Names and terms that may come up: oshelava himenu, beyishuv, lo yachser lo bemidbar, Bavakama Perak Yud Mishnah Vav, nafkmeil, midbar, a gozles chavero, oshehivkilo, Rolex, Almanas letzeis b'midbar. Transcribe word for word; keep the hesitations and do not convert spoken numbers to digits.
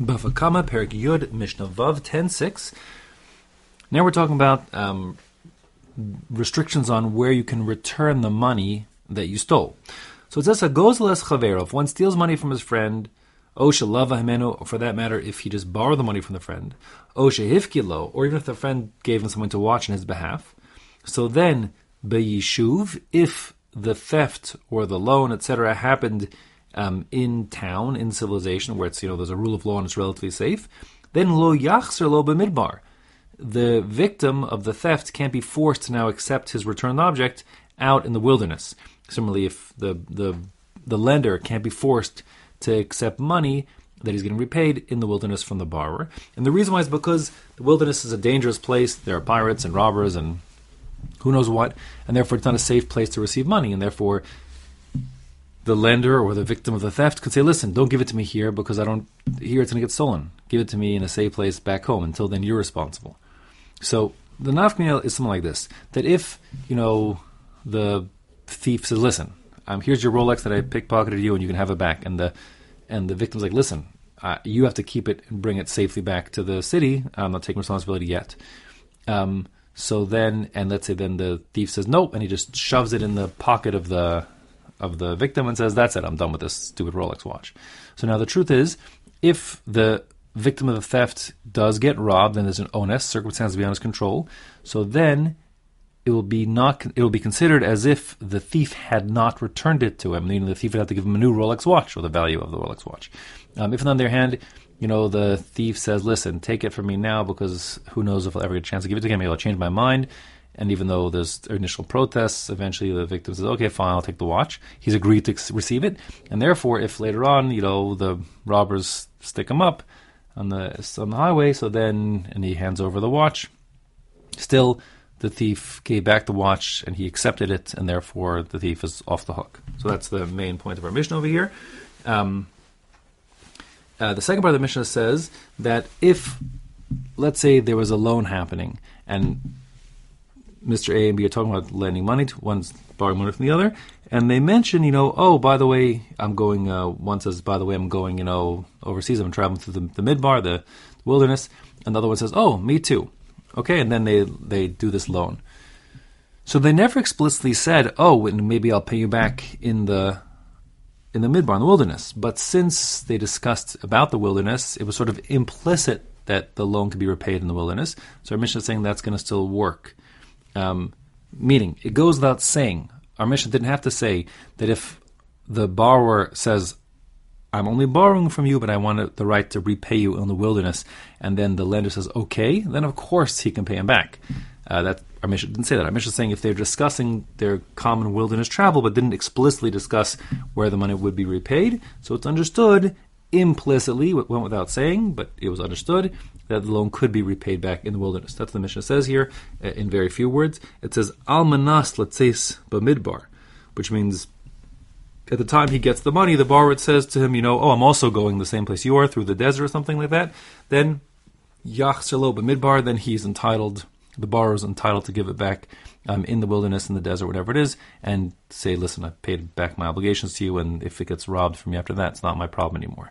Bavakama Perak Yud Mishnah Vav ten six. Now we're talking about um, restrictions on where you can return the money that you stole. So it says a gozles chavero. If one steals money from his friend, oshelava himenu, or for that matter, if he just borrowed the money from the friend, oshehivkilo, or even if the friend gave him someone to watch on his behalf. So then beyishuv, if the theft or the loan, et cetera, happened Um, in town, in civilization, where it's, you know, there's a rule of law and it's relatively safe, then lo yachser lo bemidbar. The victim of the theft can't be forced to now accept his returned object out in the wilderness. Similarly, if the the the lender can't be forced to accept money that he's getting repaid in the wilderness from the borrower. And the reason why is because the wilderness is a dangerous place. There are pirates and robbers and who knows what, and therefore it's not a safe place to receive money, and therefore the lender or the victim of the theft could say, listen, don't give it to me here because I don't, here it's going to get stolen. Give it to me in a safe place back home. Until then, you're responsible. So the nafkmeil is something like this, that if, you know, the thief says, listen, um, here's your Rolex that I pickpocketed you and you can have it back. And the and the victim's like, listen, uh, you have to keep it and bring it safely back to the city. I'm not taking responsibility yet. Um, so then, and let's say then the thief says, nope, and he just shoves it in the pocket of the of the victim and says, that's it, I'm done with this stupid Rolex watch. So now the truth is, if the victim of the theft does get robbed, then there's an onus, circumstances beyond his control, so then it will be not, it will be considered as if the thief had not returned it to him, meaning the thief would have to give him a new Rolex watch, or the value of the Rolex watch. Um, if on the other hand, you know, the thief says, listen, take it from me now, because who knows if I'll ever get a chance to give it to him, maybe I'll change my mind. And even though there's initial protests, eventually the victim says, okay, fine, I'll take the watch. He's agreed to receive it. And therefore, if later on, you know, the robbers stick him up on the on the highway, so then, and he hands over the watch, still the thief gave back the watch and he accepted it, and therefore the thief is off the hook. So that's the main point of our mission over here. Um, uh, the second part of the mission says that if, let's say there was a loan happening, and Mister A and B are talking about lending money to one's borrowing money from the other, and they mention, you know, oh, by the way, I'm going, uh, one says, by the way, I'm going, you know, overseas, I'm traveling through the, the midbar, the, the wilderness, and the other one says, oh, me too. Okay, and then they, they do this loan. So they never explicitly said, oh, and maybe I'll pay you back in the in the midbar, in the wilderness. But since they discussed about the wilderness, it was sort of implicit that the loan could be repaid in the wilderness. So our Mishnah is saying that's going to still work. Um, meaning, it goes without saying, our Mishnah didn't have to say that if the borrower says, I'm only borrowing from you, but I want the right to repay you in the wilderness, and then the lender says, okay, then of course he can pay him back. Uh, that our Mishnah didn't say that. Our Mishnah is saying if they're discussing their common wilderness travel, but didn't explicitly discuss where the money would be repaid, so it's understood implicitly, it went without saying, but it was understood that the loan could be repaid back in the wilderness. That's what the Mishnah says here in very few words. It says, Almanas letzeis b'midbar, which means at the time he gets the money, the borrower says to him, you know, oh, I'm also going the same place you are, through the desert or something like that. Then, yachser lo bemidbar, then he's entitled, the borrower's entitled to give it back um, in the wilderness, in the desert, whatever it is, and say, listen, I paid back my obligations to you, and if it gets robbed from you after that, it's not my problem anymore.